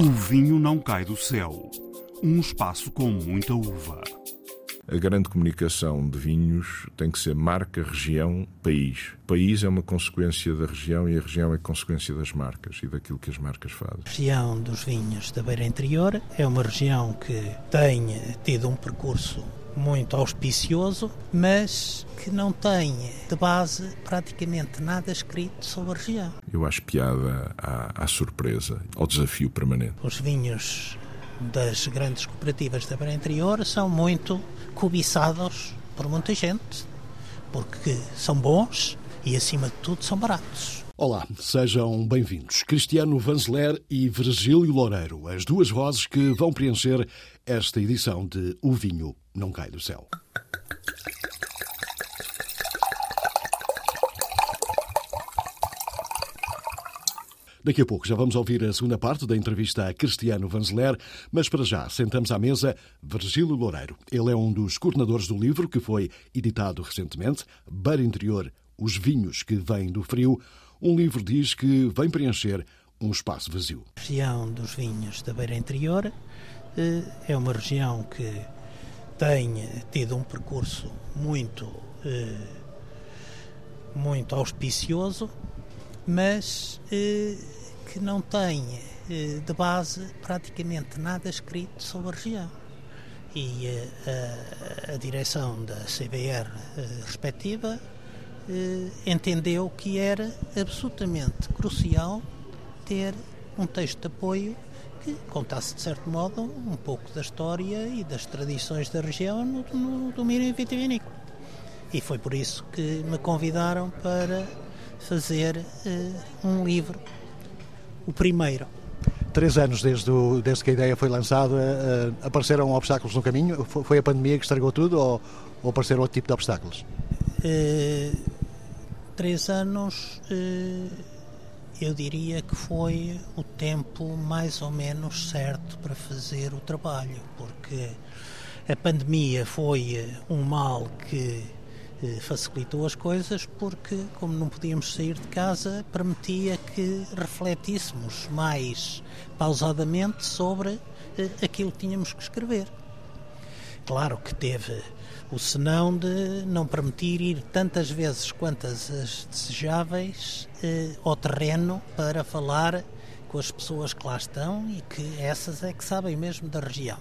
O vinho não cai do céu. Um espaço com muita uva. A grande comunicação de vinhos tem que ser marca, região, país. País é uma consequência da região e a região é consequência das marcas e daquilo que as marcas fazem. A região dos vinhos da Beira Interior é uma região que tem tido um percurso muito auspicioso, mas que não tem de base praticamente nada escrito sobre a região. Eu acho piada à surpresa, ao desafio permanente. Os vinhos das grandes cooperativas da Beira Interior são muito cobiçados por muita gente, porque são bons e, acima de tudo, são baratos. Olá, sejam bem-vindos. Cristiano Van Zeller e Virgílio Loureiro, as duas vozes que vão preencher esta edição de O Vinho Não Cai do Céu. Daqui a pouco já vamos ouvir a segunda parte da entrevista a Cristiano Van Zeller, mas para já sentamos à mesa Virgílio Loureiro. Ele é um dos coordenadores do livro que foi editado recentemente, Beira Interior, Os Vinhos que Vêm do Frio. Um livro diz que vem preencher um espaço vazio. A região dos vinhos da Beira Interior é uma região que tem tido um percurso muito auspicioso, mas que não tem de base praticamente nada escrito sobre a região. E a direção da CBR respectiva entendeu que era absolutamente crucial ter um texto de apoio que contasse, de certo modo, um pouco da história e das tradições da região no domínio vitivinícola. E foi por isso que me convidaram para fazer um livro, o primeiro. 3 anos desde que a ideia foi lançada, apareceram obstáculos no caminho? Foi a pandemia que estragou tudo ou apareceram outro tipo de obstáculos? 3 anos, eu diria que foi o tempo mais ou menos certo para fazer o trabalho, porque a pandemia foi um mal que facilitou as coisas, porque, como não podíamos sair de casa, permitia que refletíssemos mais pausadamente sobre aquilo que tínhamos que escrever. Claro que teve o senão de não permitir ir tantas vezes quantas as desejáveis ao terreno para falar com as pessoas que lá estão e que essas é que sabem mesmo da região.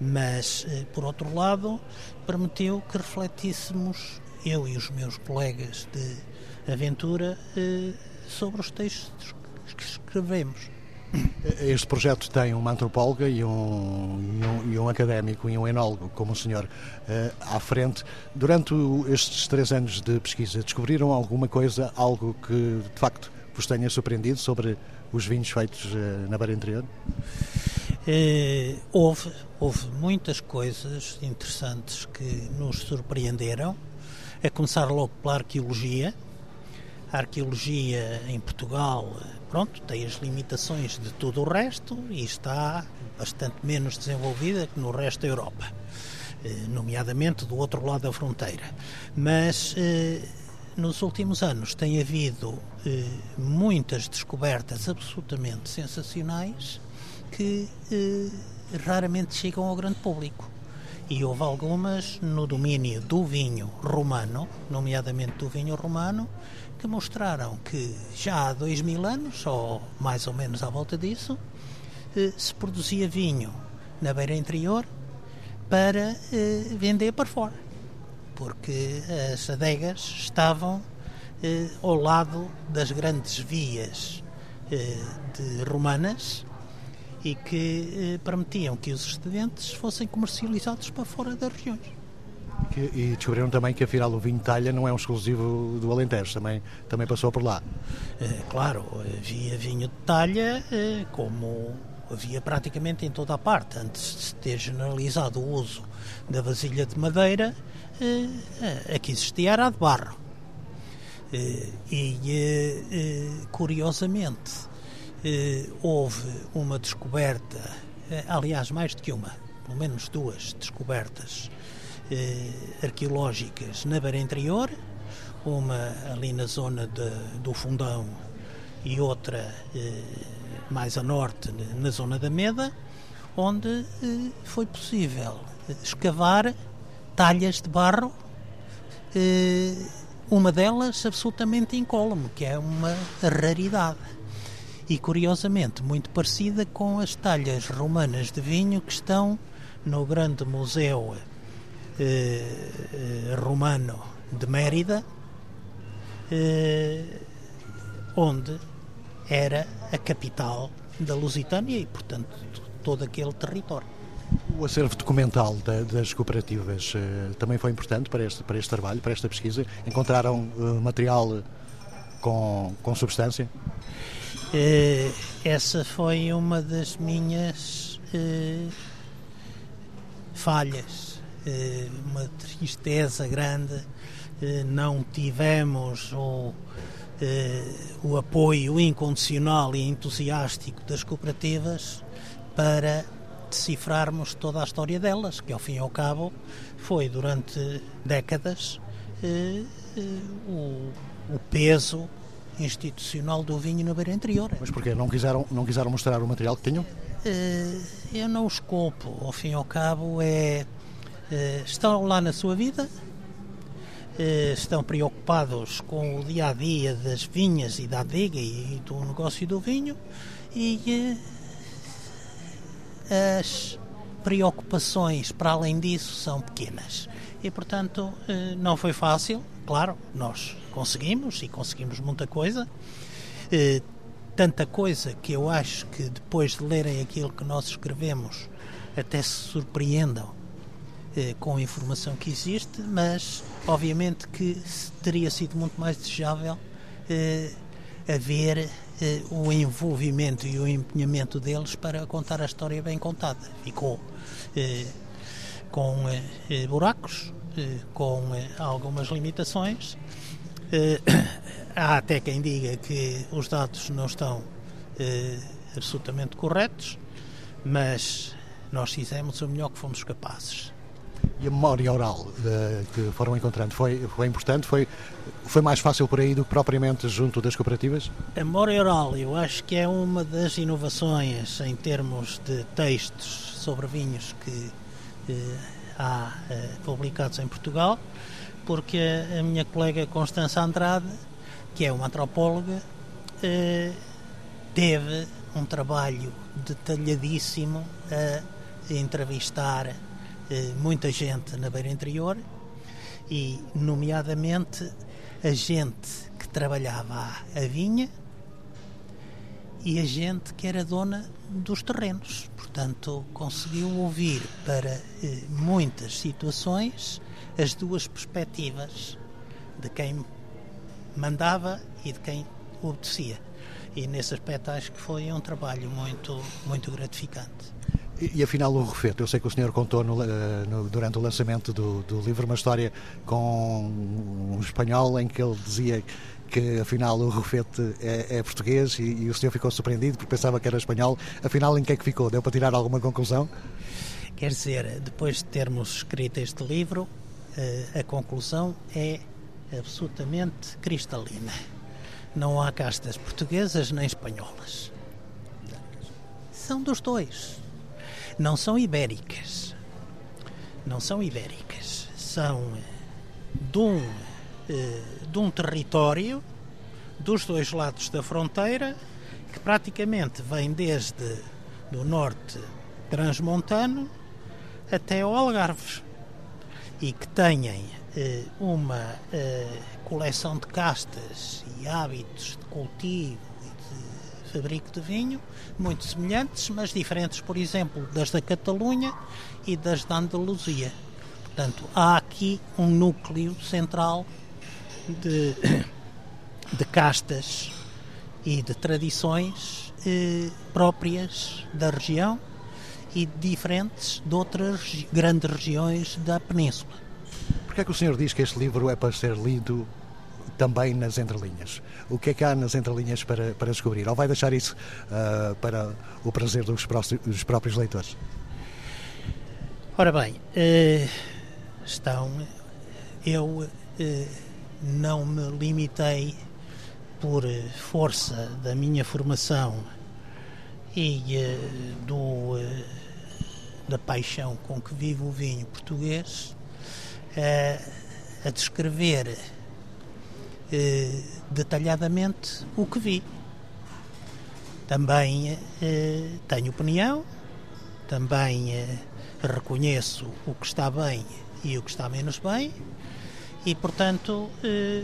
Mas, por outro lado, permitiu que refletíssemos, eu e os meus colegas de aventura, sobre os textos que escrevemos. Este projeto tem uma antropóloga e um académico e um enólogo, como o senhor, à frente. Durante estes 3 anos de pesquisa, descobriram alguma coisa, algo que de facto vos tenha surpreendido sobre os vinhos feitos na Beira Interior? Houve muitas coisas interessantes que nos surpreenderam, a começar logo pela arqueologia. A arqueologia em Portugal, pronto, tem as limitações de todo o resto e está bastante menos desenvolvida que no resto da Europa, nomeadamente do outro lado da fronteira. Mas nos últimos anos tem havido muitas descobertas absolutamente sensacionais que raramente chegam ao grande público. E houve algumas no domínio do vinho romano, nomeadamente do vinho romano, que mostraram que já há 2000 anos, ou mais ou menos à volta disso, se produzia vinho na Beira Interior para vender para fora, porque as adegas estavam ao lado das grandes vias romanas e que permitiam que os excedentes fossem comercializados para fora das regiões. E descobriram também que, afinal, o vinho de talha não é um exclusivo do Alentejo, também passou por lá. Claro, havia vinho de talha, como havia praticamente em toda a parte. Antes de se ter generalizado o uso da vasilha de madeira, a que existia era a de barro. E, curiosamente, houve uma descoberta, aliás, mais do que uma, pelo menos 2 descobertas arqueológicas na Beira Interior, uma ali na zona do Fundão e outra mais a norte, na zona da Meda, onde foi possível escavar talhas de barro, uma delas absolutamente incólume, que é uma raridade, e curiosamente muito parecida com as talhas romanas de vinho que estão no grande museu romano de Mérida, onde era a capital da Lusitânia e, portanto, todo aquele território. O acervo documental das cooperativas também foi importante para este trabalho, para esta pesquisa? Encontraram material com substância? Essa foi uma das minhas falhas, uma tristeza grande. Não tivemos o apoio incondicional e entusiástico das cooperativas para decifrarmos toda a história delas, que ao fim e ao cabo foi durante décadas o peso institucional do vinho na Beira Interior. Mas porquê? Não quiseram mostrar o material que tinham? Eu não os culpo, ao fim e ao cabo estão lá na sua vida, estão preocupados com o dia-a-dia das vinhas e da adega e do negócio do vinho, e as preocupações para além disso são pequenas e, portanto, não foi fácil. Claro, nós conseguimos muita coisa, tanta coisa que eu acho que depois de lerem aquilo que nós escrevemos até se surpreendam com a informação que existe, mas obviamente que teria sido muito mais desejável haver o envolvimento e o empenhamento deles para contar a história bem contada. Ficou com buracos, com algumas limitações. Há até quem diga que os dados não estão absolutamente corretos, mas nós fizemos o melhor que fomos capazes. E a memória oral que foram encontrando foi importante? Foi mais fácil por aí do que propriamente junto das cooperativas? A memória oral eu acho que é uma das inovações em termos de textos sobre vinhos que há publicados em Portugal, porque a minha colega Constança Andrade, que é uma antropóloga, teve um trabalho detalhadíssimo a entrevistar muita gente na Beira Interior e, nomeadamente, a gente que trabalhava a vinha e a gente que era dona dos terrenos. Portanto, conseguiu ouvir para muitas situações as duas perspectivas de quem mandava e de quem obedecia. E, nesse aspecto, acho que foi um trabalho muito, muito gratificante. E afinal o Rufete, eu sei que o senhor contou durante o lançamento do livro uma história com um espanhol em que ele dizia que afinal o Rufete é português e o senhor ficou surpreendido porque pensava que era espanhol. Afinal, em que é que ficou? Deu para tirar alguma conclusão? Quer dizer, depois de termos escrito este livro, a conclusão é absolutamente cristalina. Não há castas portuguesas nem espanholas. São dos dois. Não são ibéricas, são de um território dos dois lados da fronteira que praticamente vem desde do norte transmontano até ao Algarve e que têm uma coleção de castas e hábitos de cultivo, fabrico de vinho, muito semelhantes, mas diferentes, por exemplo, das da Catalunha e das da Andaluzia. Portanto, há aqui um núcleo central de castas e de tradições próprias da região e diferentes de outras grandes regiões da Península. Porquê é que o senhor diz que este livro é para ser lido também nas entrelinhas? O que é que há nas entrelinhas para descobrir? Ou vai deixar isso para o prazer dos próprios leitores? Ora bem, eu não me limitei por força da minha formação e da paixão com que vivo o vinho português, a descrever detalhadamente o que vi. Também tenho opinião, também reconheço o que está bem e o que está menos bem e, portanto,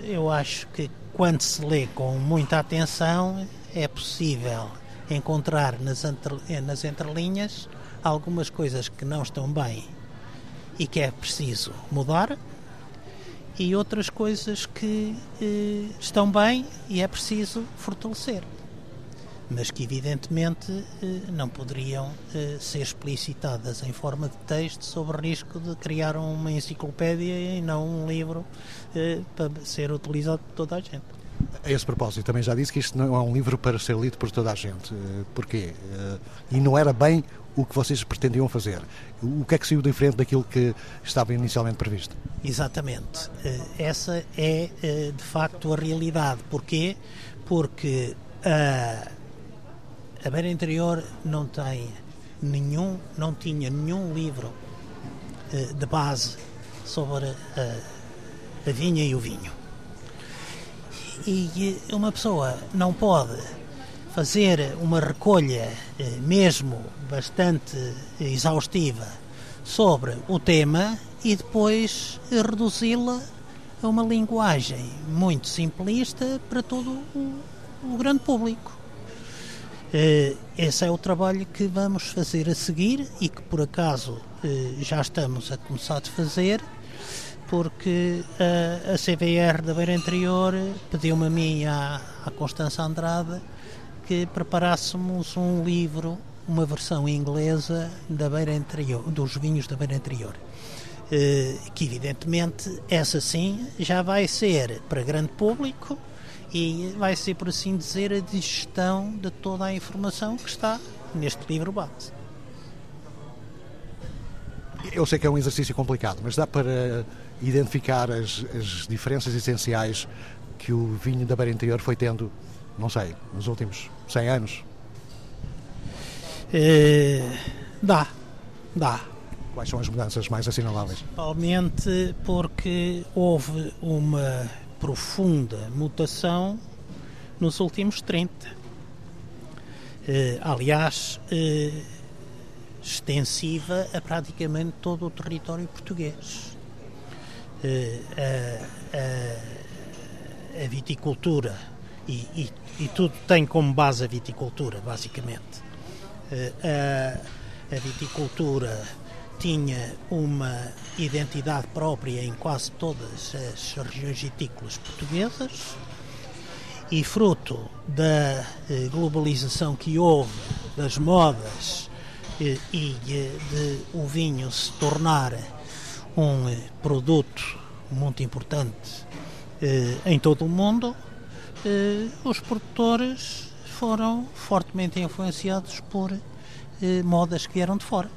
eu acho que quando se lê com muita atenção é possível encontrar nas entrelinhas algumas coisas que não estão bem e que é preciso mudar e outras coisas que estão bem e é preciso fortalecer, mas que evidentemente não poderiam ser explicitadas em forma de texto, sob risco de criar uma enciclopédia e não um livro para ser utilizado por toda a gente. A esse propósito, também já disse que isto não é um livro para ser lido por toda a gente. Porquê? E não era bem o que vocês pretendiam fazer. O que é que saiu diferente daquilo que estava inicialmente previsto? Exatamente. Essa é, de facto, a realidade. Porquê? Porque a Beira Interior não tinha nenhum livro de base sobre a vinha e o vinho. E uma pessoa não pode fazer uma recolha, mesmo bastante exaustiva, sobre o tema e depois reduzi-la a uma linguagem muito simplista para todo o grande público. Esse é o trabalho que vamos fazer a seguir e que, por acaso, já estamos a começar a fazer, porque a CVR da Beira Interior pediu-me a mim e à Constança Andrade que preparássemos um livro, uma versão inglesa da Beira Interior, dos vinhos da Beira Interior, que evidentemente essa sim já vai ser para grande público e vai ser, por assim dizer, a digestão de toda a informação que está neste livro base. Eu sei que é um exercício complicado, mas dá para identificar as diferenças essenciais que o vinho da Beira Interior foi tendo, não sei, nos últimos 100 anos? Dá. Quais são as mudanças mais assinaláveis? Principalmente porque houve uma profunda mutação nos últimos 30. Aliás, extensiva a praticamente todo o território português. A viticultura e tudo tem como base a viticultura, basicamente. A viticultura tinha uma identidade própria em quase todas as regiões vitícolas portuguesas e, fruto da globalização que houve, das modas e de o vinho se tornar um produto muito importante em todo o mundo, os produtores foram fortemente influenciados por modas que vieram de fora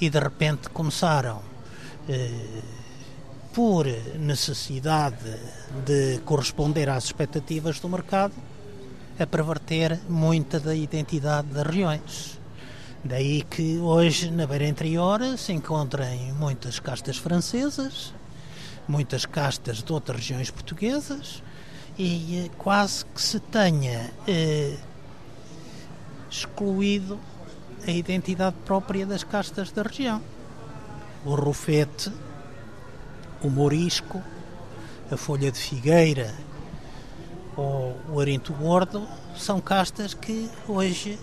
e de repente começaram, por necessidade de corresponder às expectativas do mercado, a perverter muita da identidade das regiões. Daí que hoje na Beira Interior se encontrem muitas castas francesas, muitas castas de outras regiões portuguesas e quase que se tenha excluído a identidade própria das castas da região. O Rufete, o Morisco, a Folha de Figueira ou o Arinto Gordo são castas que hoje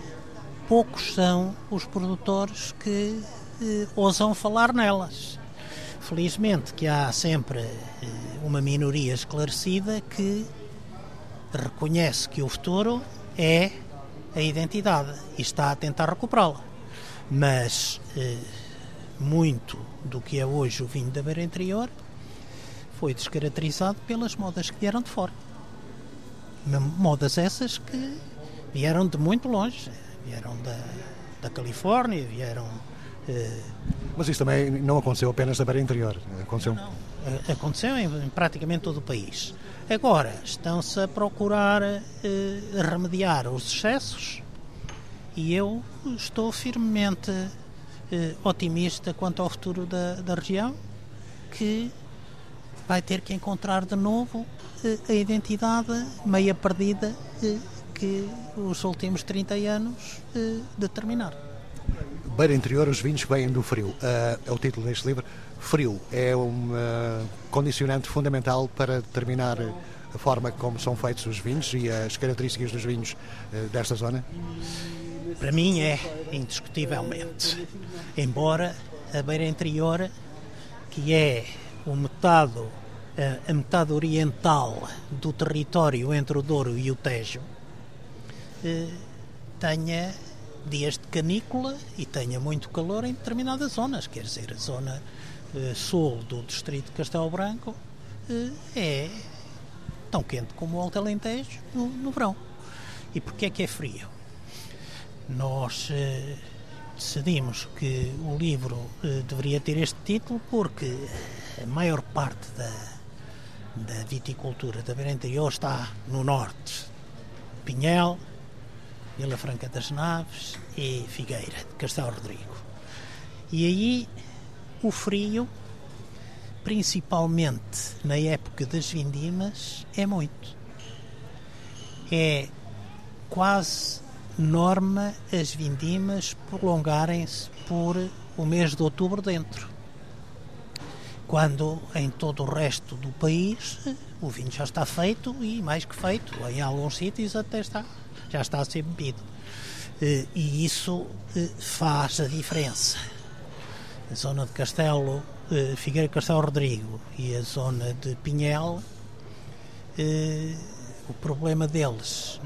poucos são os produtores que ousam falar nelas. Felizmente que há sempre uma minoria esclarecida que reconhece que o futuro é a identidade e está a tentar recuperá-la. Mas muito do que é hoje o vinho da Beira Interior foi descaracterizado pelas modas que vieram de fora. Modas essas que vieram de muito longe. Vieram da Califórnia, vieram... Mas isso também não aconteceu apenas da Beira Interior. Aconteceu... Não. aconteceu em praticamente todo o país. Agora estão-se a procurar remediar os excessos e eu estou firmemente otimista quanto ao futuro da região, que vai ter que encontrar de novo a identidade meia perdida que os últimos 30 anos determinaram. Beira Interior, os vinhos que vêm do frio. É o título deste livro. Frio é um condicionante fundamental para determinar a forma como são feitos os vinhos e as características dos vinhos desta zona? Para mim é, indiscutivelmente. Embora a Beira Interior, que é a metade oriental do território entre o Douro e o Tejo, tenha dias de canícula e tenha muito calor em determinadas zonas, quer dizer, a zona sul do distrito de Castelo Branco é tão quente como o Alto Alentejo no verão. E porquê é que é frio? Nós decidimos que o livro deveria ter este título porque a maior parte da viticultura da Beira Interior está no norte. Pinhel, Vila Franca das Naves e Figueira, de Castelo Rodrigo. E aí o frio, principalmente na época das vindimas, é muito. É quase norma as vindimas prolongarem-se por o mês de outubro dentro, quando em todo o resto do país o vinho já está feito e mais que feito, em alguns sítios até já está a ser bebido. E isso faz a diferença. A zona de Castelo, Figueira Castelo Rodrigo e a zona de Pinhel, o problema deles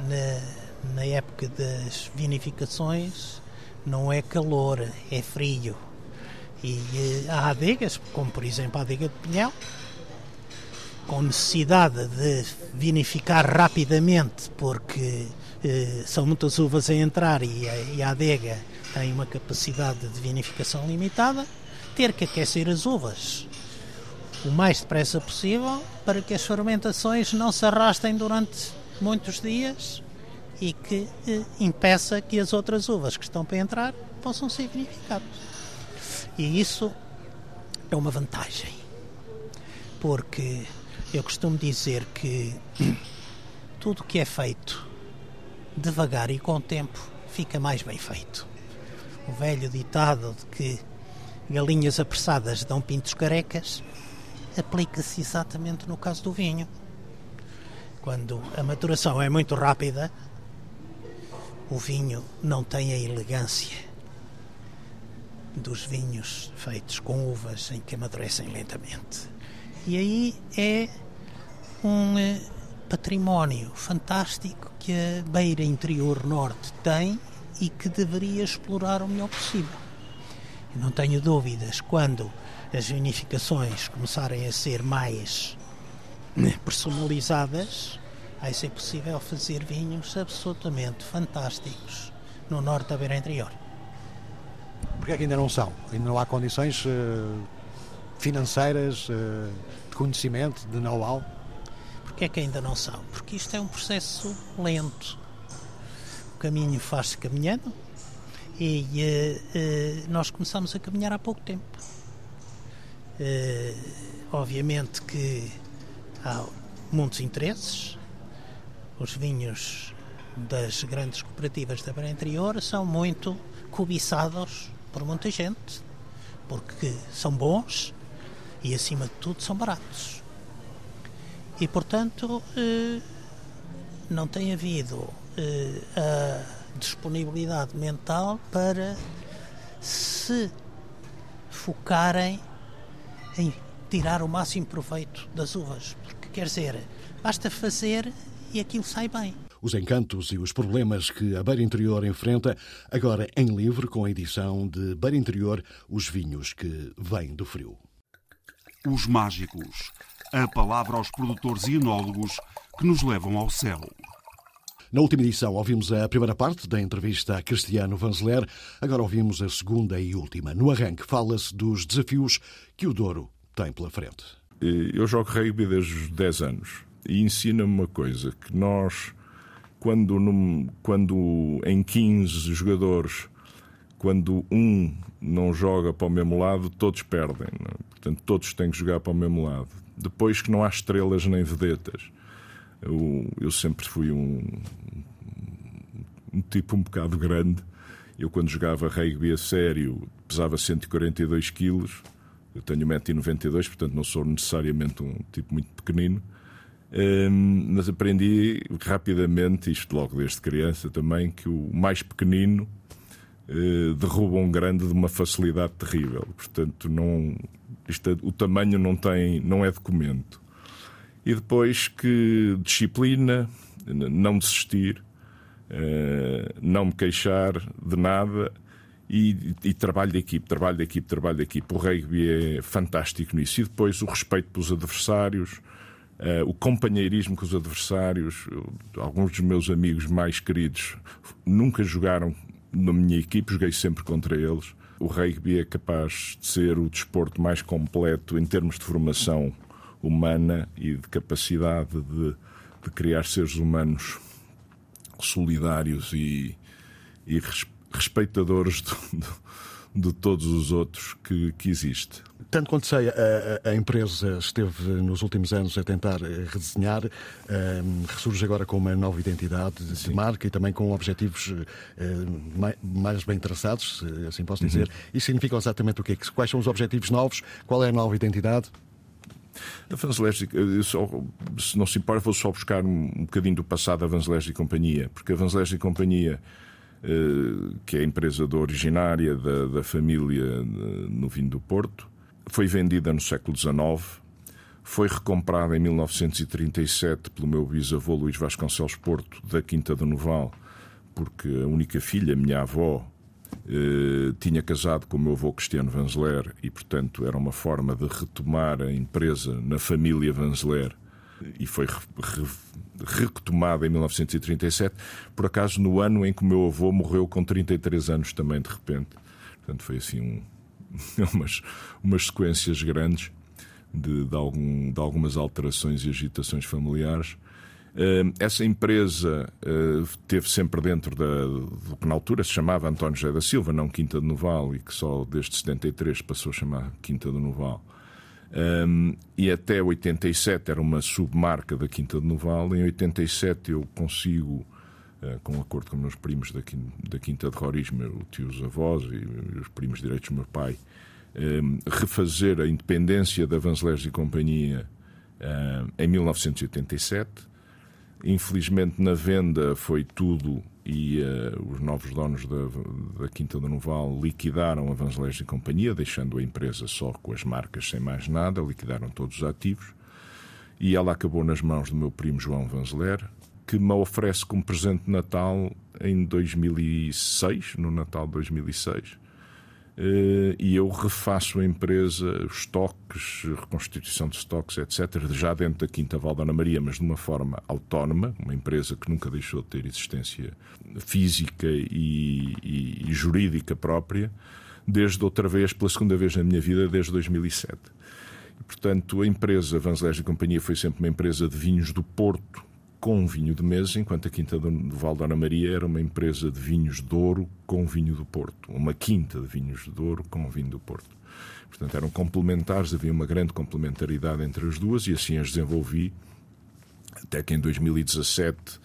na época das vinificações não é calor, é frio. E há adegas, como por exemplo a adega de Pinhel, com necessidade de vinificar rapidamente porque são muitas uvas a entrar e a adega tem uma capacidade de vinificação limitada, ter que aquecer as uvas o mais depressa possível para que as fermentações não se arrastem durante muitos dias e que impeça que as outras uvas que estão para entrar possam ser vinificadas. E isso é uma vantagem, porque eu costumo dizer que tudo o que é feito devagar e com o tempo fica mais bem feito. O velho ditado de que galinhas apressadas dão pintos carecas aplica-se exatamente no caso do vinho. Quando a maturação é muito rápida, o vinho não tem a elegância dos vinhos feitos com uvas em que amadurecem lentamente. E aí é um património fantástico que a Beira Interior Norte tem e que deveria explorar o melhor possível. Eu não tenho dúvidas, quando as vinificações começarem a ser mais personalizadas, vai ser possível fazer vinhos absolutamente fantásticos no norte da Beira Interior. Porque é que ainda não são? Ainda não há condições financeiras, de conhecimento, de know-how? Porque é que ainda não são? Porque isto é um processo lento. O caminho faz-se caminhando e nós começamos a caminhar há pouco tempo. Obviamente que há muitos interesses. Os vinhos das grandes cooperativas da Beira Interior são muito cobiçados por muita gente, porque são bons e, acima de tudo, são baratos. E, portanto, não tem havido a disponibilidade mental para se focarem em tirar o máximo proveito das uvas. Porque, quer dizer, basta fazer e aquilo sai bem. Os encantos e os problemas que a Beira Interior enfrenta, agora em livro com a edição de Beira Interior, os vinhos que vêm do frio. Os mágicos. A palavra aos produtores e enólogos que nos levam ao céu. Na última edição ouvimos a primeira parte da entrevista a Cristiano Van Zeller, agora ouvimos a segunda e última. No arranque fala-se dos desafios que o Douro tem pela frente. Eu jogo rugby desde os 10 anos e ensina-me uma coisa, que nós, quando em 15 jogadores, quando um não joga para o mesmo lado, todos perdem. Portanto, todos têm que jogar para o mesmo lado. Depois que não há estrelas nem vedetas. Eu sempre fui um tipo um bocado grande. Eu, quando jogava rugby a sério, pesava 142 quilos. Eu tenho 1,92 m, portanto não sou necessariamente um tipo muito pequenino. Mas aprendi rapidamente, isto logo desde criança também, que o mais pequenino derruba um grande de uma facilidade terrível. Portanto, o tamanho não é documento. E depois que disciplina, não desistir, não me queixar de nada. E trabalho de equipe. O rugby é fantástico nisso. E depois o respeito pelos adversários, o companheirismo com os adversários. Alguns dos meus amigos mais queridos nunca jogaram na minha equipe, joguei sempre contra eles. O rugby é capaz de ser o desporto mais completo em termos de formação humana e de capacidade de criar seres humanos solidários e respeitadores de todos os outros que existe. Tanto quanto sei, a empresa esteve nos últimos anos a tentar redesenhar, ressurge agora com uma nova identidade de marca e também com objetivos mais bem traçados, se assim posso dizer. Isso significa exatamente o quê? Quais são os objetivos novos? Qual é a nova identidade? A Van Zeller, se não se importa, vou só buscar um bocadinho do passado da Van Zeller e Companhia, porque a Van Zeller e Companhia, que é a empresa originária da família no vinho do Porto, foi vendida no século XIX, foi recomprada em 1937 pelo meu bisavô Luís Vasconcelos Porto, da Quinta de Noval, porque a única filha, minha avó, tinha casado com o meu avô Cristiano Van Zeller e, portanto, era uma forma de retomar a empresa na família Van Zeller. E foi retomada em 1937, por acaso no ano em que o meu avô morreu com 33 anos também, de repente. Portanto, foi assim umas sequências grandes de algumas alterações e agitações familiares. Essa empresa esteve sempre dentro do que na altura se chamava António José da Silva, não Quinta de Noval, e que só desde 73 passou a chamar Quinta de Noval. E até 87 era uma submarca da Quinta de Noval. Em 87 eu consigo, com acordo com meus primos da Quinta de Roriz, meus tios avós e os primos direitos do meu pai, refazer a independência da Van Zeller e Companhia em 1987. Infelizmente, na venda foi tudo e os novos donos da Quinta de Noval liquidaram a Van Zeller e Companhia, deixando a empresa só com as marcas, sem mais nada. Liquidaram todos os ativos e ela acabou nas mãos do meu primo João Van Zeller, que me oferece como presente de Natal em 2006, no Natal de 2006, e eu refaço a empresa, os estoques, reconstituição de estoques, etc., já dentro da Quinta Vale Dona Maria, mas de uma forma autónoma, uma empresa que nunca deixou de ter existência física e jurídica própria, desde outra vez, pela segunda vez na minha vida, desde 2007. E, portanto, a empresa Van Zeller e Companhia foi sempre uma empresa de vinhos do Porto com vinho de mesa, enquanto a Quinta do Vale Dona Maria era uma empresa de vinhos de Douro com vinho do Porto, uma quinta de vinhos de Douro com vinho do Porto. Portanto, eram complementares, havia uma grande complementaridade entre as duas e assim as desenvolvi, até que em 2017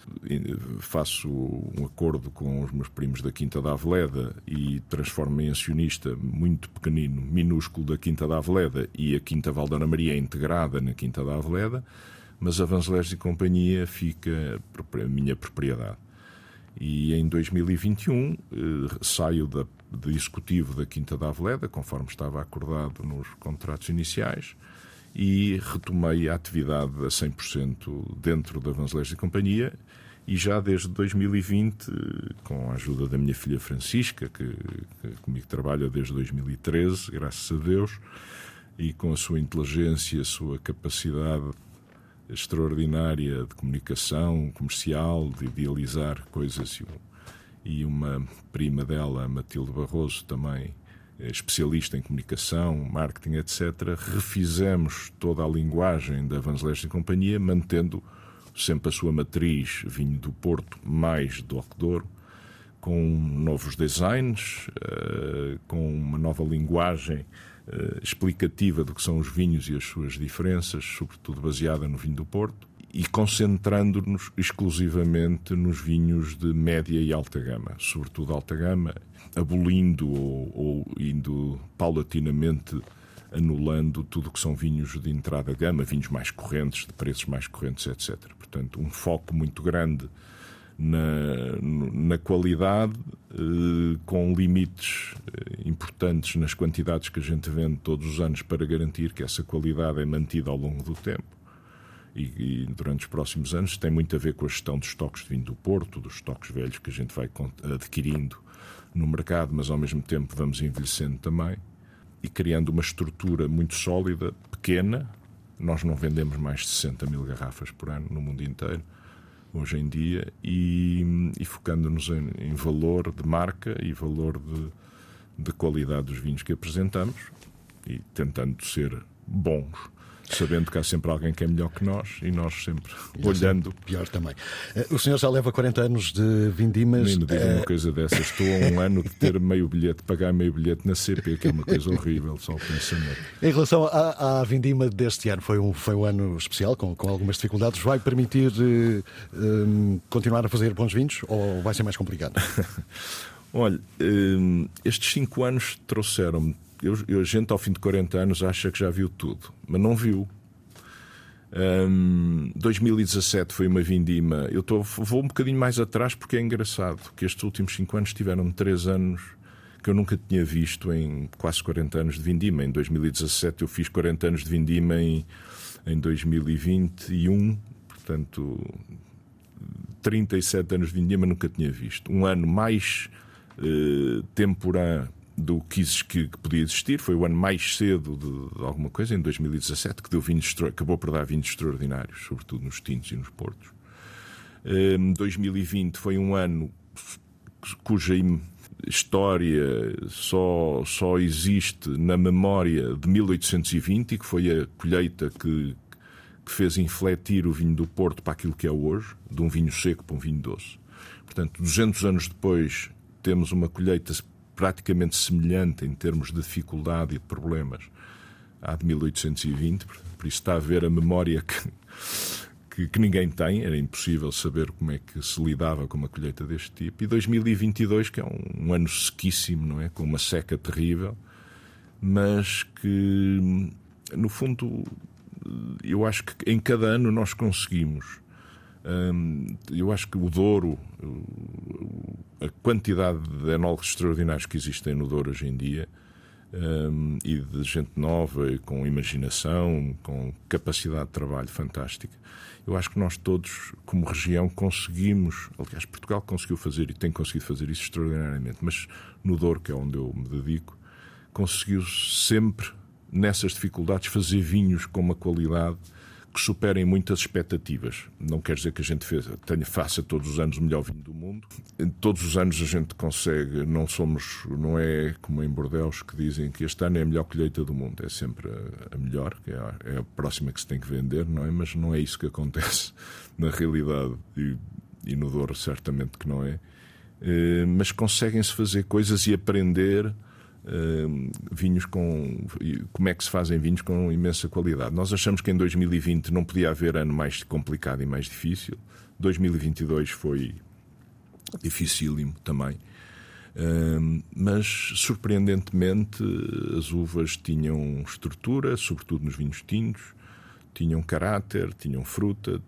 faço um acordo com os meus primos da Quinta da Aveleda e transformo-me em acionista muito pequenino, minúsculo, da Quinta da Aveleda, e a Quinta Vale Dona Maria é integrada na Quinta da Aveleda, mas a Van Zeller e Companhia fica a minha propriedade. E em 2021 saio de executivo da Quinta da Aveleda, conforme estava acordado nos contratos iniciais, e retomei a atividade a 100% dentro da Van Zeller e Companhia, e já desde 2020, com a ajuda da minha filha Francisca, que comigo trabalha desde 2013, graças a Deus, e com a sua inteligência, a sua capacidade extraordinária de comunicação comercial, de idealizar coisas, e uma prima dela, Matilde Barroso, também especialista em comunicação, marketing, etc., refizemos toda a linguagem da Van Zeller e Companhia, mantendo sempre a sua matriz vinho do Porto mais DOC Douro, com novos designs, com uma nova linguagem explicativa do que são os vinhos e as suas diferenças, sobretudo baseada no vinho do Porto, e concentrando-nos exclusivamente nos vinhos de média e alta gama, sobretudo alta gama, abolindo ou indo paulatinamente anulando tudo o que são vinhos de entrada gama, vinhos mais correntes, de preços mais correntes, etc. Portanto, um foco muito grande na qualidade, com limites importantes nas quantidades que a gente vende todos os anos para garantir que essa qualidade é mantida ao longo do tempo. E durante os próximos anos tem muito a ver com a gestão dos estoques de vinho do Porto, dos estoques velhos que a gente vai adquirindo no mercado, mas ao mesmo tempo vamos envelhecendo também e criando uma estrutura muito sólida, pequena. Nós não vendemos mais de 60 mil garrafas por ano no mundo inteiro, hoje em dia, e focando-nos em valor de marca e valor de qualidade dos vinhos que apresentamos e tentando ser bons, sabendo que há sempre alguém que é melhor que nós e nós sempre e olhando. Assim, pior também. O senhor já leva 40 anos de vindimas. Nem me diga uma coisa dessas. Estou há um ano de ter meio bilhete, pagar meio bilhete na CP, que é uma coisa horrível, só o pensamento. Em relação à vindima deste ano, foi um ano especial, com algumas dificuldades. Vai permitir continuar a fazer bons vinhos ou vai ser mais complicado? Olha, estes 5 anos trouxeram-me. A gente, ao fim de 40 anos, acha que já viu tudo, mas não viu. 2017 foi uma vindima. Eu vou um bocadinho mais atrás porque é engraçado que estes últimos 5 anos tiveram 3 anos que eu nunca tinha visto em quase 40 anos de vindima. Em 2017 eu fiz 40 anos de vindima em 2021, portanto 37 anos de vindima nunca tinha visto. Um ano mais temporã do que podia existir. Foi o ano mais cedo de alguma coisa, em 2017, que deu vinhos, acabou por dar vinhos extraordinários, sobretudo nos tintos e nos portos. 2020 foi um ano cuja história só existe na memória de 1820, que foi a colheita que fez infletir o vinho do Porto para aquilo que é hoje, de um vinho seco para um vinho doce. Portanto, 200 anos depois, temos uma colheita praticamente semelhante em termos de dificuldade e de problemas à de 1820, por isso está a ver a memória que ninguém tem. Era impossível saber como é que se lidava com uma colheita deste tipo. E 2022, que é um ano sequíssimo, não é? Com uma seca terrível, mas que, no fundo, eu acho que em cada ano nós conseguimos. Eu acho que o Douro, a quantidade de enólogos extraordinários que existem no Douro hoje em dia, e de gente nova, com imaginação, com capacidade de trabalho fantástica, eu acho que nós todos, como região, conseguimos. Aliás, Portugal conseguiu fazer e tem conseguido fazer isso extraordinariamente, mas no Douro, que é onde eu me dedico, conseguiu sempre, nessas dificuldades, fazer vinhos com uma qualidade que superem muitas expectativas. Não quer dizer que a gente faça todos os anos o melhor vinho do mundo. Todos os anos a gente consegue, não é como em Bordeaux, que dizem que este ano é a melhor colheita do mundo. É sempre a melhor, que é a próxima que se tem que vender, não é? Mas não é isso que acontece na realidade, e no Douro certamente que não é. Mas conseguem-se fazer coisas e aprender vinhos como é que se fazem vinhos com imensa qualidade. Nós achamos que em 2020 não podia haver ano mais complicado e mais difícil. 2022 foi dificílimo também, mas surpreendentemente as uvas tinham estrutura, sobretudo nos vinhos tintos, tinham caráter, tinham fruta,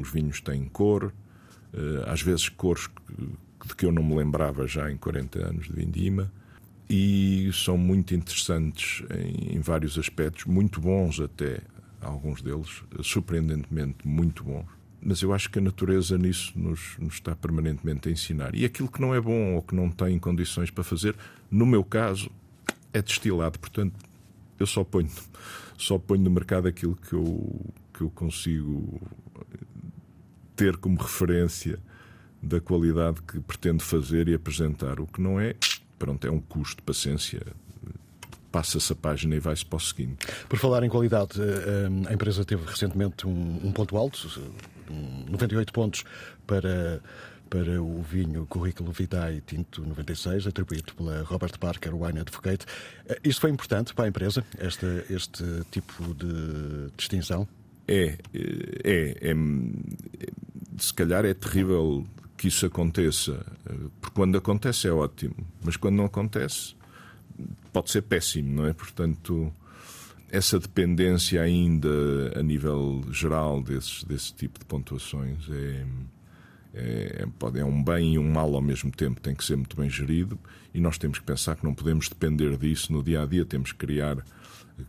os vinhos têm cor, às vezes cores de que eu não me lembrava já em 40 anos de vindima. E são muito interessantes em vários aspectos, muito bons até, alguns deles, surpreendentemente muito bons. Mas eu acho que a natureza nisso nos está permanentemente a ensinar. E aquilo que não é bom ou que não tem condições para fazer, no meu caso, é destilado. Portanto, eu só ponho no mercado aquilo que eu consigo ter como referência da qualidade que pretendo fazer e apresentar. O que não é, pronto, é um custo de paciência, passa-se a página e vai-se para o seguinte. Por falar em qualidade, a empresa teve recentemente um ponto alto, 98 pontos para o vinho Curriculum Vitae Tinto 96, atribuído pela Robert Parker, Wine Advocate. Isto foi importante para a empresa, este tipo de distinção? Se calhar é terrível que isso aconteça, porque quando acontece é ótimo, mas quando não acontece pode ser péssimo, não é? Portanto, essa dependência ainda a nível geral desse tipo de pontuações é um bem e um mal ao mesmo tempo, tem que ser muito bem gerido e nós temos que pensar que não podemos depender disso no dia-a-dia, temos que criar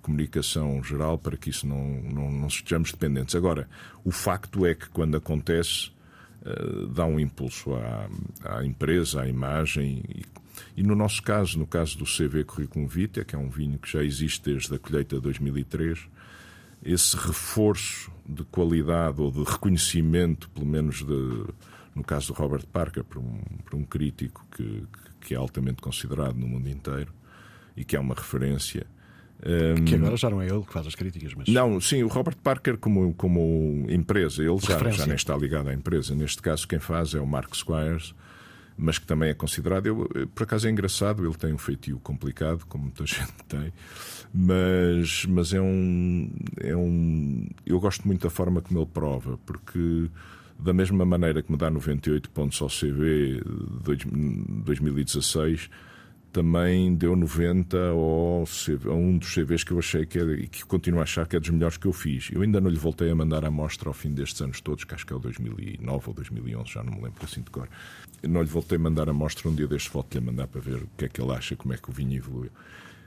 comunicação geral para que isso não sejamos dependentes. Agora, o facto é que quando acontece dá um impulso à empresa, à imagem e no nosso caso, no caso do CV Curriculum Vitae, que é um vinho que já existe desde a colheita de 2003, esse reforço de qualidade ou de reconhecimento, pelo menos no caso do Robert Parker, por um crítico que é altamente considerado no mundo inteiro e que é uma referência. Que agora já não é ele que faz as críticas, mas... Não, sim, o Robert Parker como empresa, ele já nem está ligado à empresa. Neste caso quem faz é o Mark Squires, mas que também é considerado... por acaso é engraçado, ele tem um feitio complicado, como muita gente tem, mas é um... Eu gosto muito da forma como ele prova, porque da mesma maneira que me dá 98 pontos ao CV de 2016... também deu 90 a um dos CVs que eu achei e que continuo a achar que é dos melhores que eu fiz. Eu ainda não lhe voltei a mandar a amostra ao fim destes anos todos, que acho que é o 2009 ou 2011, já não me lembro assim de cor. Eu não lhe voltei a mandar a amostra, um dia deste volto-lhe a mandar para ver o que é que ele acha, como é que o vinho evoluiu.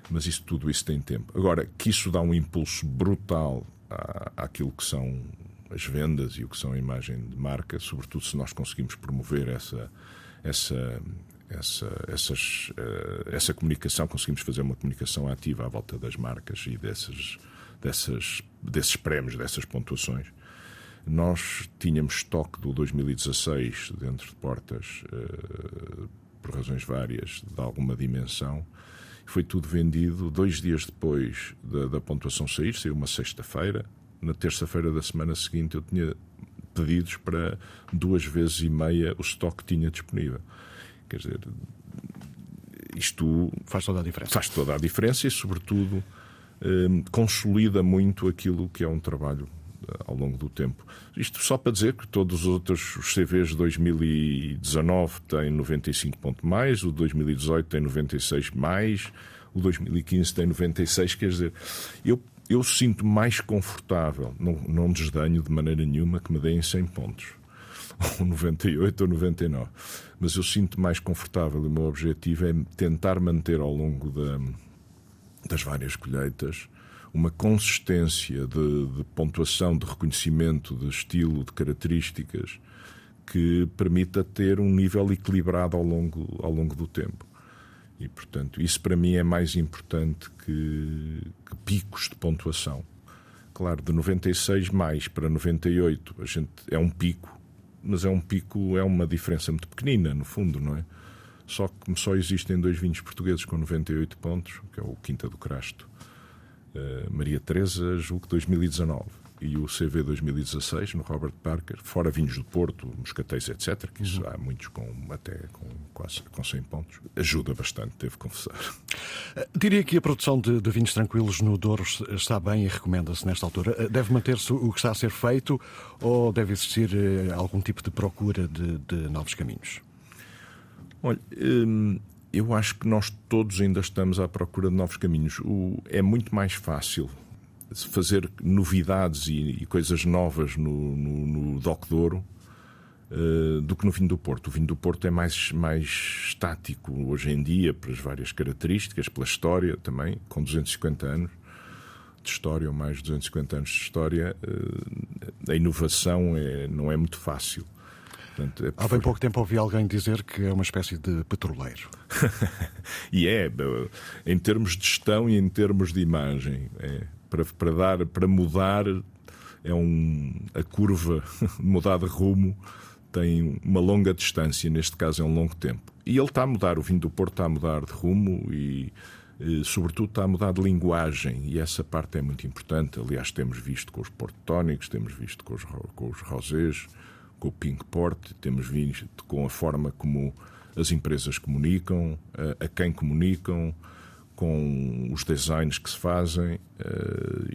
Mas tudo isso tem tempo. Agora, que isso dá um impulso brutal àquilo que são as vendas e o que são a imagem de marca, sobretudo se nós conseguimos promover essa comunicação, conseguimos fazer uma comunicação ativa à volta das marcas e desses prémios, dessas pontuações. Nós tínhamos estoque do 2016 dentro de portas, por razões várias, de alguma dimensão. Foi tudo vendido 2 dias depois da pontuação sair, saiu uma sexta-feira. Na terça-feira da semana seguinte eu tinha pedidos para 2,5 vezes o estoque que tinha disponível. Quer dizer, isto faz toda a diferença e, sobretudo, consolida muito aquilo que é um trabalho ao longo do tempo. Isto só para dizer que todos os outros CVs de 2019 têm 95 pontos mais, o de 2018 tem 96 mais, o de 2015 tem 96, quer dizer, eu sinto mais confortável, não desdenho de maneira nenhuma que me deem 100 pontos. Ou 98 ou 99, mas eu sinto mais confortável. O meu objetivo é tentar manter ao longo das várias colheitas uma consistência de pontuação, de reconhecimento, de estilo, de características que permita ter um nível equilibrado ao longo do tempo. E, portanto, isso para mim é mais importante que picos de pontuação. Claro, de 96 mais para 98 a gente, é um pico, mas é uma diferença muito pequenina, no fundo, não é? Só que só existem 2 vinhos portugueses com 98 pontos, que é o Quinta do Crasto, Maria Teresa, julgo que 2019, e o CV 2016, no Robert Parker, fora vinhos do Porto, moscatéis, etc., que isso há muitos com 100 pontos. Ajuda bastante, devo confessar. Diria que a produção de vinhos tranquilos no Douro está bem e recomenda-se nesta altura. Deve manter-se o que está a ser feito ou deve existir algum tipo de procura de novos caminhos? Olha, eu acho que nós todos ainda estamos à procura de novos caminhos. É muito mais fácil fazer novidades e coisas novas no DOC Douro do que no vinho do Porto. O vinho do Porto é mais estático hoje em dia, pelas várias características, pela história também, com 250 anos de história, ou mais de 250 anos de história, a inovação não é muito fácil. Portanto, há bem pouco tempo ouvi alguém dizer que é uma espécie de petroleiro. E em termos de gestão e em termos de imagem, para mudar a curva, mudar de rumo, tem uma longa distância, neste caso é um longo tempo. E ele está a mudar, o vinho do Porto está a mudar de rumo e sobretudo está a mudar de linguagem, e essa parte é muito importante. Aliás, temos visto com os porto-tónicos, temos visto com os rosés, com o Pink Port, temos visto com a forma como as empresas comunicam, a quem comunicam, com os designs que se fazem,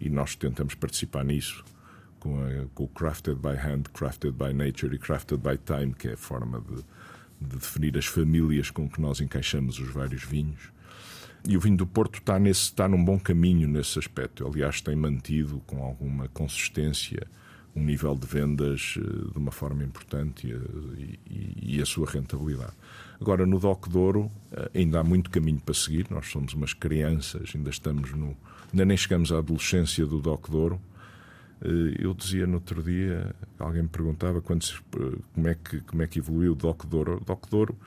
e nós tentamos participar nisso com o Crafted by Hand, Crafted by Nature e Crafted by Time, que é a forma de definir as famílias com que nós encaixamos os vários vinhos. E o vinho do Porto está num bom caminho nesse aspecto. Aliás, tem mantido com alguma consistência um nível de vendas de uma forma importante e a sua rentabilidade. Agora, no DOC Douro ainda há muito caminho para seguir. Nós somos umas crianças, ainda nem chegamos à adolescência do DOC Douro. Eu dizia no outro dia, alguém me perguntava como é que evoluiu o DOC Douro. O DOC Douro,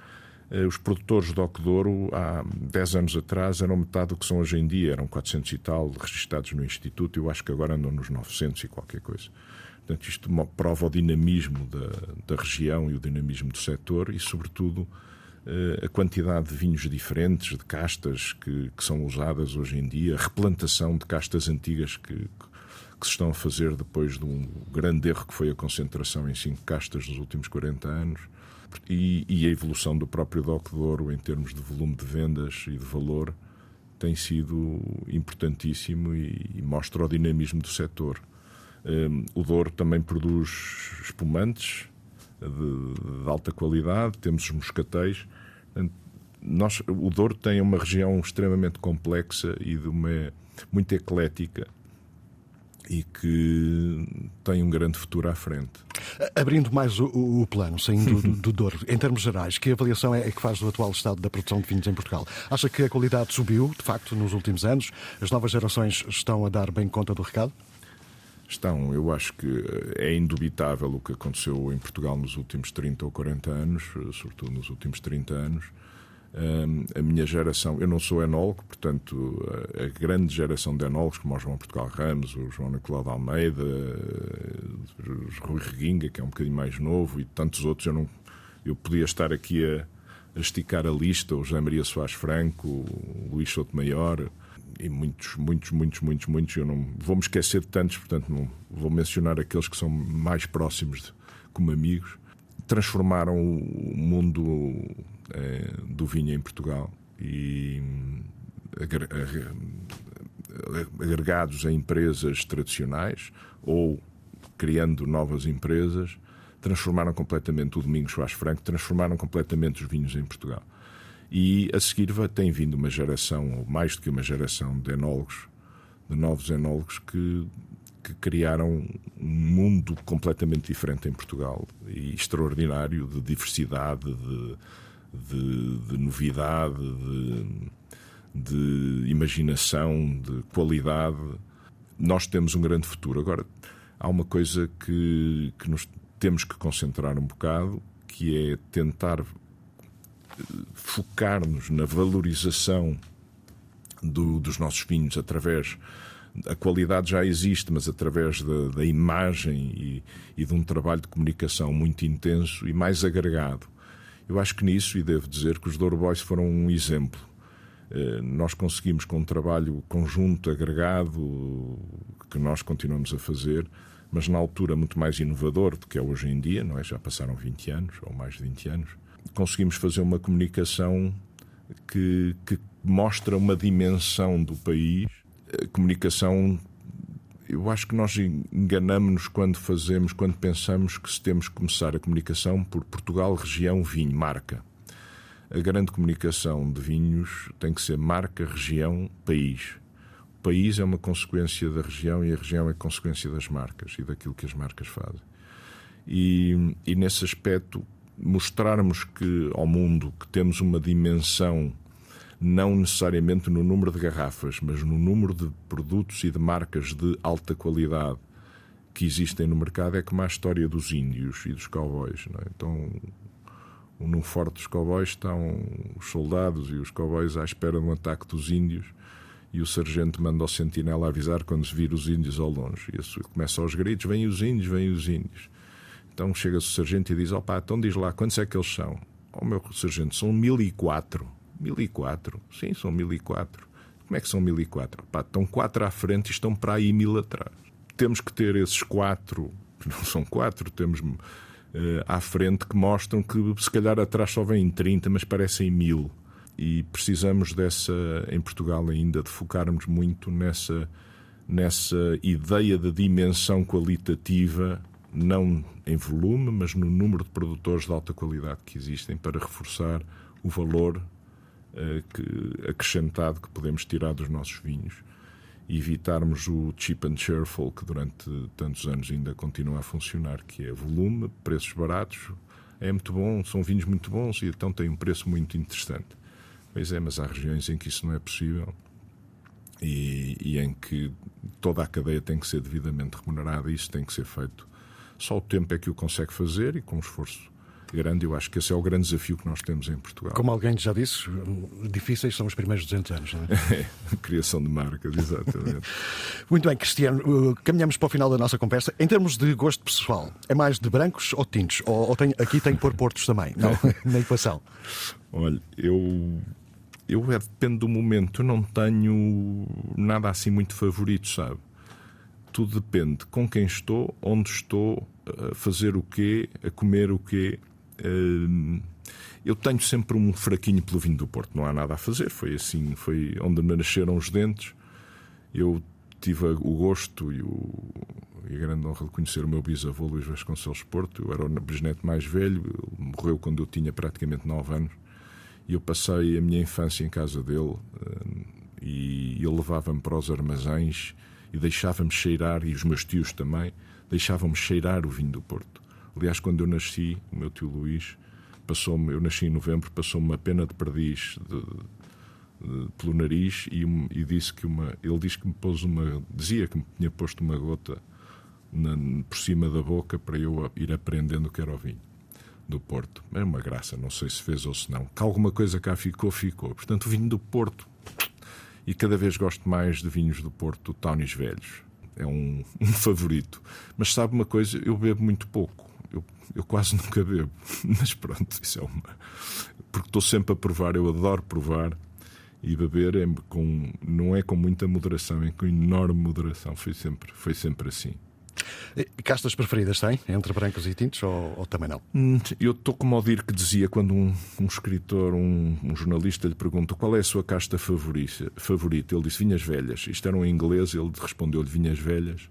os produtores do DOC Douro há 10 anos atrás eram metade do que são hoje em dia, eram 400 e tal registados no Instituto, e eu acho que agora andam nos 900 e qualquer coisa. Portanto, isto prova o dinamismo da região e o dinamismo do setor, e, sobretudo, a quantidade de vinhos diferentes, de castas que são usadas hoje em dia, a replantação de castas antigas que se estão a fazer depois de um grande erro que foi a concentração em 5 castas nos últimos 40 anos, e a evolução do próprio DOC Douro em termos de volume de vendas e de valor tem sido importantíssimo e mostra o dinamismo do setor. O Douro também produz espumantes de alta qualidade, temos os moscatéis. O Douro tem uma região extremamente complexa e muito eclética, e que tem um grande futuro à frente. Abrindo mais o plano, saindo do Douro, em termos gerais, que avaliação é que faz do atual estado da produção de vinhos em Portugal? Acha que a qualidade subiu, de facto, nos últimos anos? As novas gerações estão a dar bem conta do recado? Estão. Eu acho que é indubitável o que aconteceu em Portugal nos últimos 30 ou 40 anos, sobretudo nos últimos 30 anos. A minha geração, eu não sou enólogo, portanto, a grande geração de enólogos, como o João Portugal Ramos, o João Nicolau de Almeida, o Rui Reguinga, que é um bocadinho mais novo, e tantos outros, eu podia estar aqui a esticar a lista, o José Maria Soares Franco, o Luís Soutomaior, e muitos, eu não vou-me esquecer de tantos, portanto, não vou mencionar aqueles que são mais próximos como amigos. Transformaram o mundo do vinho em Portugal, e agregados a empresas tradicionais ou criando novas empresas, transformaram completamente o Domingos Soares Franco, transformaram completamente os vinhos em Portugal. E a seguir tem vindo uma geração, ou mais do que uma geração, de enólogos, de novos enólogos que criaram um mundo completamente diferente em Portugal, e extraordinário, de diversidade, de novidade, de imaginação, de qualidade. Nós temos um grande futuro. Agora, há uma coisa que nos temos que concentrar um bocado, que é tentar focar-nos na valorização dos nossos vinhos através... A qualidade já existe, mas através da imagem e de um trabalho de comunicação muito intenso e mais agregado. Eu acho que nisso, e devo dizer que os Douro Boys foram um exemplo. Nós conseguimos, com um trabalho conjunto, agregado, que nós continuamos a fazer, mas na altura muito mais inovador do que é hoje em dia, não é? Já passaram 20 anos, ou mais de 20 anos. Conseguimos fazer uma comunicação que mostra uma dimensão do país. A comunicação, eu acho que nós enganamos-nos quando pensamos que temos que começar a comunicação por Portugal, região, vinho, marca. A grande comunicação de vinhos tem que ser marca, região, país. O país é uma consequência da região, e a região é consequência das marcas e daquilo que as marcas fazem. E nesse aspecto, mostrarmos ao mundo que temos uma dimensão, não necessariamente no número de garrafas, mas no número de produtos e de marcas de alta qualidade que existem no mercado, é como a história dos índios e dos cowboys, não é? Então, num forte dos cowboys estão os soldados e os cowboys à espera de um ataque dos índios, e o sargento manda ao sentinela avisar quando se vir os índios ao longe. E começa aos gritos: vêm os índios, vêm os índios. Então chega-se o sargento e diz: então diz lá, quantos é que eles são? Meu sargento, são 1004. 1004? Sim, são 1004. como é que são 1004? Pá, estão 4 à frente e estão para aí 1000 atrás. Temos que ter esses 4, não são 4, temos à frente que mostram que se calhar atrás só vêm 30, mas parecem 1000. E precisamos dessa, em Portugal ainda, de focarmos muito nessa ideia de dimensão qualitativa, não em volume, mas no número de produtores de alta qualidade que existem, para reforçar o valor acrescentado que podemos tirar dos nossos vinhos e evitarmos o cheap and cheerful que durante tantos anos ainda continua a funcionar, que é volume, preços baratos, é muito bom, são vinhos muito bons e então tem um preço muito interessante. Pois é, mas há regiões em que isso não é possível. E em que toda a cadeia tem que ser devidamente remunerada, e isso tem que ser feito. Só o tempo é que o consegue fazer, e com um esforço grande. Eu acho que esse é o grande desafio que nós temos em Portugal. Como alguém já disse, difíceis são os primeiros 200 anos, não é? Criação de marcas, exatamente. Muito bem, Cristiano, caminhamos para o final da nossa conversa. Em termos de gosto pessoal, é mais de brancos ou tintos? Ou tem, aqui tem que pôr portos também, não? Na equação. Olha, eu depende do momento, eu não tenho nada assim muito favorito, sabe? Tudo depende com quem estou, onde estou, a fazer o quê, a comer o quê. Eu tenho sempre um fraquinho pelo vinho do Porto, não há nada a fazer, foi assim, foi onde me nasceram os dentes. Eu tive o gosto e a grande honra de conhecer o meu bisavô, Luís Vasconcelos Porto. Eu era o bisneto mais velho, ele morreu quando eu tinha praticamente 9 anos. E eu passei a minha infância em casa dele, e ele levava-me para os armazéns e deixava-me cheirar, e os meus tios também, deixavam-me cheirar o vinho do Porto. Aliás, quando eu nasci, o meu tio Luís passou-me, eu nasci em novembro, passou-me uma pena de perdiz pelo nariz, e disse que ele disse que me pôs dizia que me tinha posto uma gota por cima da boca para eu ir aprendendo o que era o vinho do Porto. É uma graça, não sei se fez ou se não. Que alguma coisa cá ficou. Portanto, o vinho do Porto. E cada vez gosto mais de vinhos do Porto, taunis velhos. É um favorito. Mas sabe uma coisa? Eu bebo muito pouco. Eu quase nunca bebo. Mas pronto, isso é uma... Porque estou sempre a provar. Eu adoro provar. E beber não é com muita moderação, é com enorme moderação. Foi sempre assim. Castas preferidas tem? Entre brancos e tintos ou também não? Eu estou como o Dir, que dizia quando um escritor, um jornalista lhe perguntou qual é a sua casta favorita. Ele disse vinhas velhas. Isto era um inglês, ele respondeu-lhe vinhas velhas.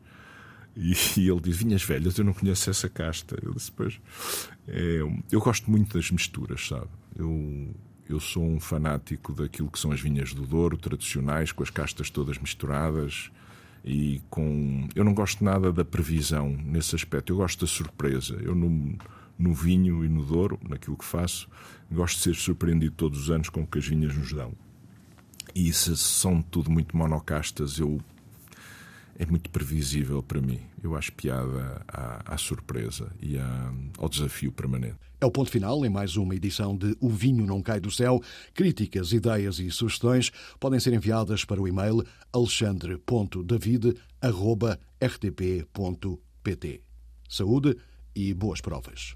E ele disse vinhas velhas, eu não conheço essa casta. Eu disse, pois. Eu gosto muito das misturas, sabe? Eu sou um fanático daquilo que são as vinhas do Douro, tradicionais, com as castas todas misturadas. E eu não gosto nada da previsão nesse aspecto, eu gosto da surpresa. Eu no vinho e no Douro, naquilo que faço, gosto de ser surpreendido todos os anos com o que as vinhas nos dão. E se são tudo muito monocastas, é muito previsível para mim. Eu acho piada à surpresa e ao desafio permanente. É o ponto final em mais uma edição de O Vinho Não Cai do Céu. Críticas, ideias e sugestões podem ser enviadas para o e-mail alexandre.david@rtp.pt. Saúde e boas provas.